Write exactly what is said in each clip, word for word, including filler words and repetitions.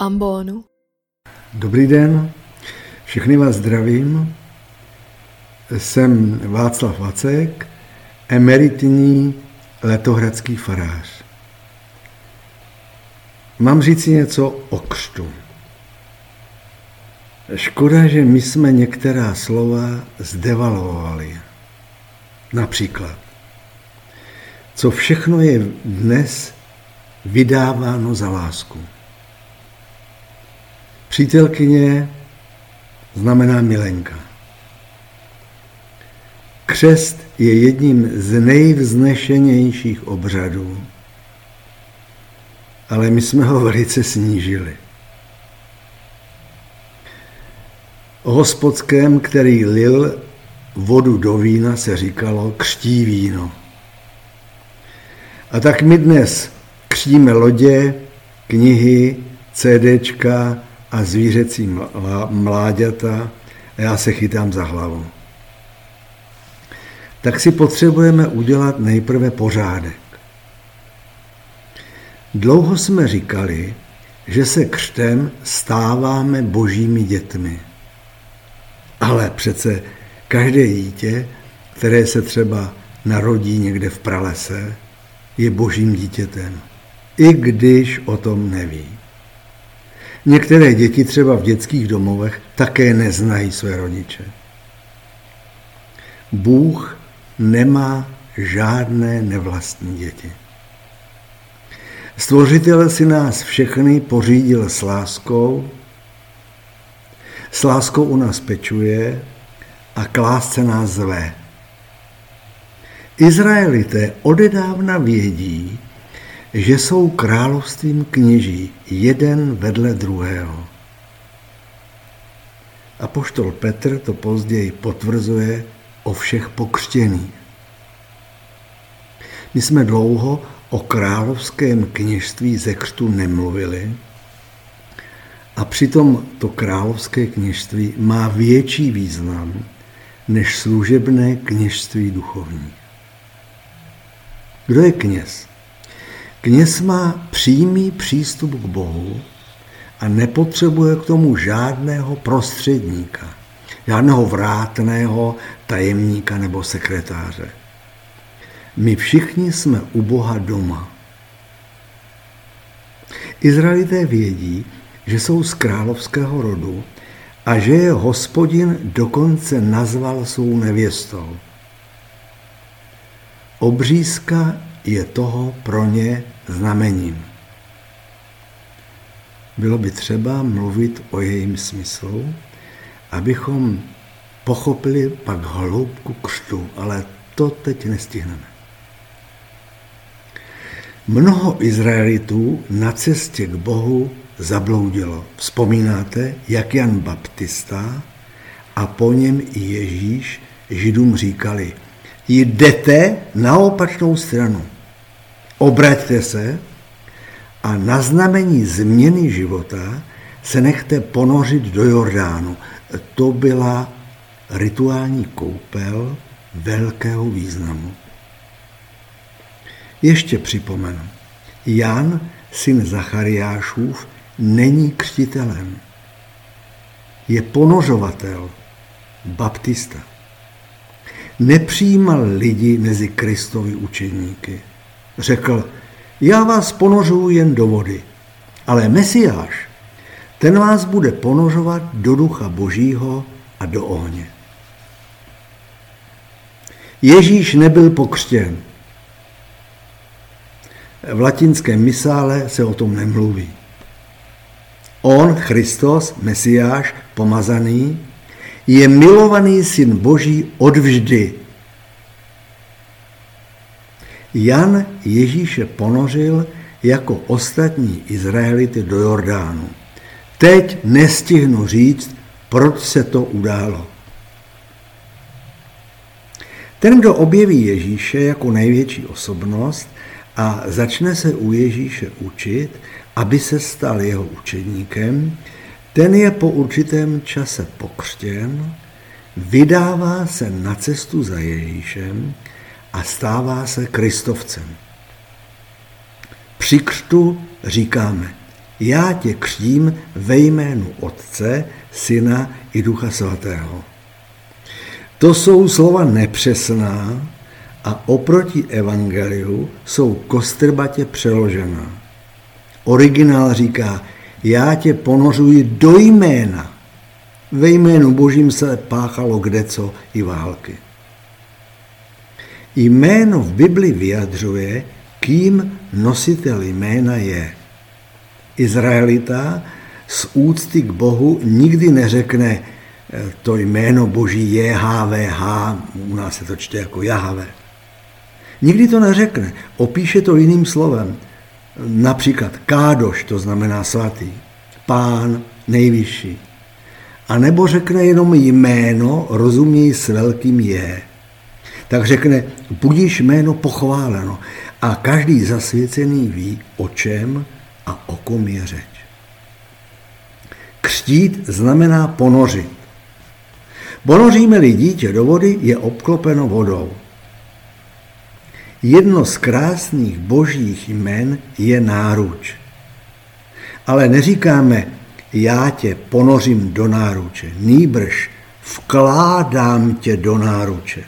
do ambónu. Dobrý den, všechny vás zdravím. Jsem Václav Vacek, emeritní letohradský farář. Mám říct si něco o křtu. Škoda, že my jsme některá slova zdevalovali. Například, co všechno je dnes vydáváno za lásku. Přítelkyně znamená milenka. Křest je jedním z nejvznešenějších obřadů, ale my jsme ho velice snížili. O hospodském, který lil vodu do vína, se říkalo křtí víno. A tak my dnes křtíme lodě, knihy, CDčka a zvířecí mláďata a já se chytám za hlavu. Tak si potřebujeme udělat nejprve pořádek. Dlouho jsme říkali, že se křtem stáváme božími dětmi. Ale přece každé dítě, které se třeba narodí někde v pralese, je božím dítětem, i když o tom neví. Některé děti třeba v dětských domovech také neznají své rodiče. Bůh nemá žádné nevlastní děti. Stvořitel si nás všechny pořídil s láskou, s láskou u nás pečuje a k lásce nás zve. Izraelité odedávna vědí, že jsou královstvím kněží jeden vedle druhého. Apoštol Petr to později potvrzuje o všech pokřtěných. My jsme dlouho o královském kněžství ze křtu nemluvili, a přitom to královské kněžství má větší význam než služebné kněžství duchovní. Kdo je kněz? Kněz má přímý přístup k Bohu a nepotřebuje k tomu žádného prostředníka, žádného vrátného, tajemníka nebo sekretáře. My všichni jsme u Boha doma. Izraelité vědí, že jsou z královského rodu a že je Hospodin dokonce nazval svou nevěstou. Obřízka je toho pro ně znamením. Bylo by třeba mluvit o jejím smyslu, abychom pochopili pak hloubku křtu, ale to teď nestihneme. Mnoho Izraelitů na cestě k Bohu zabloudilo. Vzpomínáte, jak Jan Baptista a po něm i Ježíš židům říkali: jdete na opačnou stranu, obraťte se a na znamení změny života se nechte ponořit do Jordánu. To byla rituální koupel velkého významu. Ještě připomenu, Jan, syn Zachariášův, není křtitelem, je ponořovatel, baptista. Nepřijímal lidi mezi Kristovi učeníky. Řekl: já vás ponořuju jen do vody, ale Mesiáš, ten vás bude ponořovat do ducha božího a do ohně. Ježíš nebyl pokřtěn. V latinském misále se o tom nemluví. On, Christos, Mesiáš, pomazaný, je milovaný syn Boží odvždy. Jan Ježíše ponořil jako ostatní Izraelity do Jordánu. Teď nestihnu říct, proč se to událo. Ten, kdo objeví Ježíše jako největší osobnost a začne se u Ježíše učit, aby se stal jeho učedníkem, ten je po určitém čase pokřtěn, vydává se na cestu za Ježíšem a stává se Kristovcem. Při křtu říkáme: já tě křtím ve jménu Otce, Syna i Ducha Svatého. To jsou slova nepřesná a oproti evangeliu jsou kostrbatě přeložená. Originál říká, já tě ponořuji do jména. Ve jménu Božím se páchalo kdeco i války. Jméno v Bibli vyjadřuje, kým nositel jména je. Izraelita z úcty k Bohu nikdy neřekne to jméno Boží J H V H, u nás se to čte jako Jahave. Nikdy to neřekne, opíše to jiným slovem. Například Kádoš, to znamená svatý, Pán nejvyšší. A nebo řekne jenom jméno, rozuměj s velkým J. Tak řekne, budiž jméno pochváleno. A každý zasvěcený ví, o čem a o kom je řeč. Křtít znamená ponořit. Ponoříme-li dítě do vody, je obklopeno vodou. Jedno z krásných božích jmen je náruč. Ale neříkáme, já tě ponořím do náruče, nýbrž vkládám tě do náruče.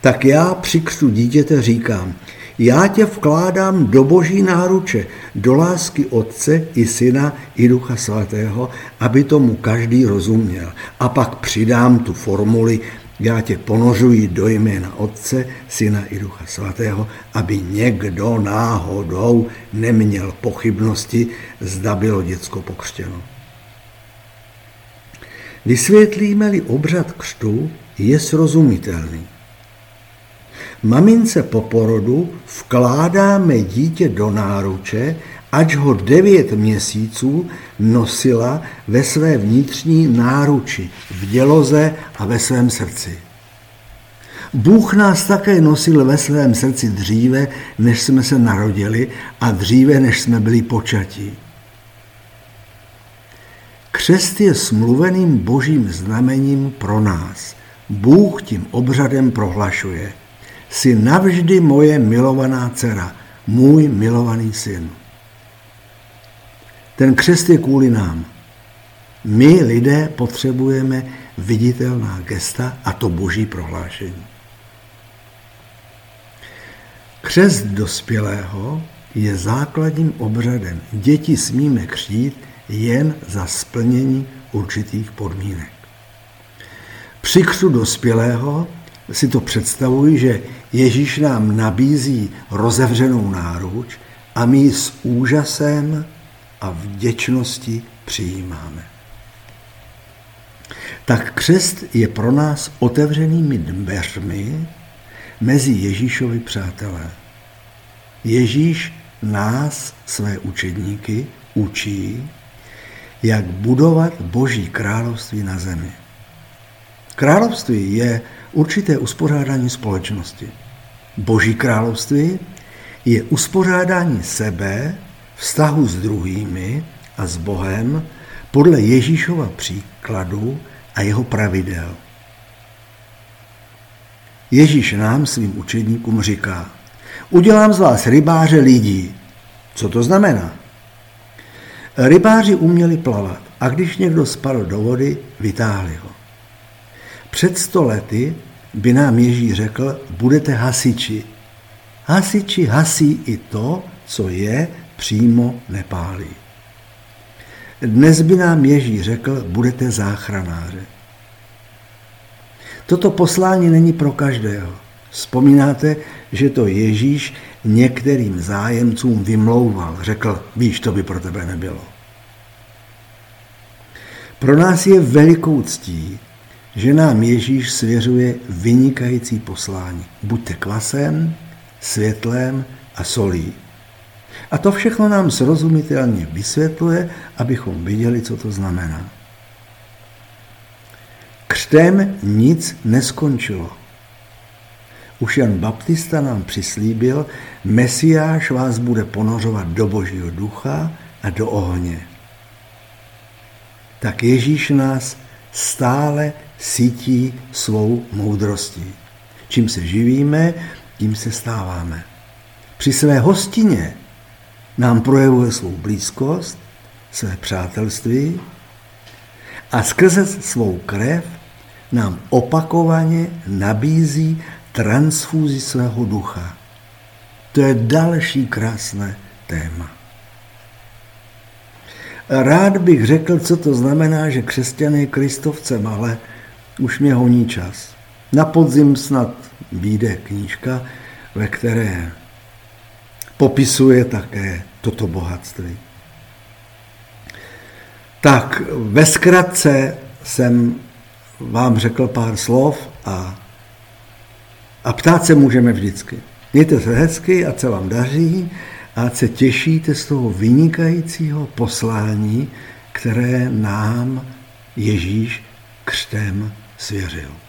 Tak já při křtu dítěte říkám, já tě vkládám do Boží náruče, do lásky Otce i Syna i Ducha Svatého, aby tomu každý rozuměl. A pak přidám tu formuli, já tě ponořuji do jména Otce, Syna i Ducha Svatého, aby někdo náhodou neměl pochybnosti, zda bylo děcko pokřtěno. Vysvětlíme-li obřad křtu, je srozumitelný. Mamince po porodu vkládáme dítě do náruče, ač ho devět měsíců nosila ve své vnitřní náruči, v děloze a ve svém srdci. Bůh nás také nosil ve svém srdci dříve, než jsme se narodili a dříve, než jsme byli počatí. Křest je smluveným božím znamením pro nás. Bůh tím obřadem prohlašuje: jsi navždy moje milovaná dcera, můj milovaný syn. Ten křest je kvůli nám. My, lidé, potřebujeme viditelná gesta a to boží prohlášení. Křest dospělého je základním obřadem. Děti smíme křtít jen za splnění určitých podmínek. Při křtu dospělého si to představuji, že Ježíš nám nabízí rozevřenou náruč a my s úžasem a vděčností přijímáme. Tak křest je pro nás otevřenými dveřmi mezi Ježíšovi přátelé. Ježíš nás, své učedníky, učí, jak budovat Boží království na zemi. Království je určité uspořádání společnosti. Boží království je uspořádání sebe, vztahu s druhými a s Bohem podle Ježíšova příkladu a jeho pravidel. Ježíš nám, svým učedníkům, říká: udělám z vás rybáře lidí. Co to znamená? Rybáři uměli plavat a když někdo spadl do vody, vytáhli ho. Před sto lety by nám Ježíš řekl, budete hasiči. Hasiči hasí i to, co je přímo nepálí. Dnes by nám Ježíš řekl, budete záchranáři. Toto poslání není pro každého. Vzpomínáte, že to Ježíš některým zájemcům vymlouval. Řekl, víš, to by pro tebe nebylo. Pro nás je velikou ctí, že nám Ježíš svěřuje vynikající poslání. Buďte kvasem, světlem a solí. A to všechno nám srozumitelně vysvětluje, abychom viděli, co to znamená. Křtem nic neskončilo. Už Jan Baptista nám přislíbil, Mesiáš vás bude ponořovat do Božího ducha a do ohně. Tak Ježíš nás stále sítí svou moudrostí. Čím se živíme, tím se stáváme. Při své hostině nám projevuje svou blízkost své přátelství a skrze svou krev nám opakovaně nabízí transfúzi svého ducha. To je další krásné téma. Rád bych řekl, co to znamená, že křesťan je Kristovcem, ale už mě honí čas. Na podzim snad vyjde knížka, ve které popisuje také toto bohatství. Tak ve zkratce jsem vám řekl pár slov a, a ptát se můžeme vždycky. Mějte se hezky, ať se vám daří a ať se těšíte z toho vynikajícího poslání, které nám Ježíš křtem svěřil.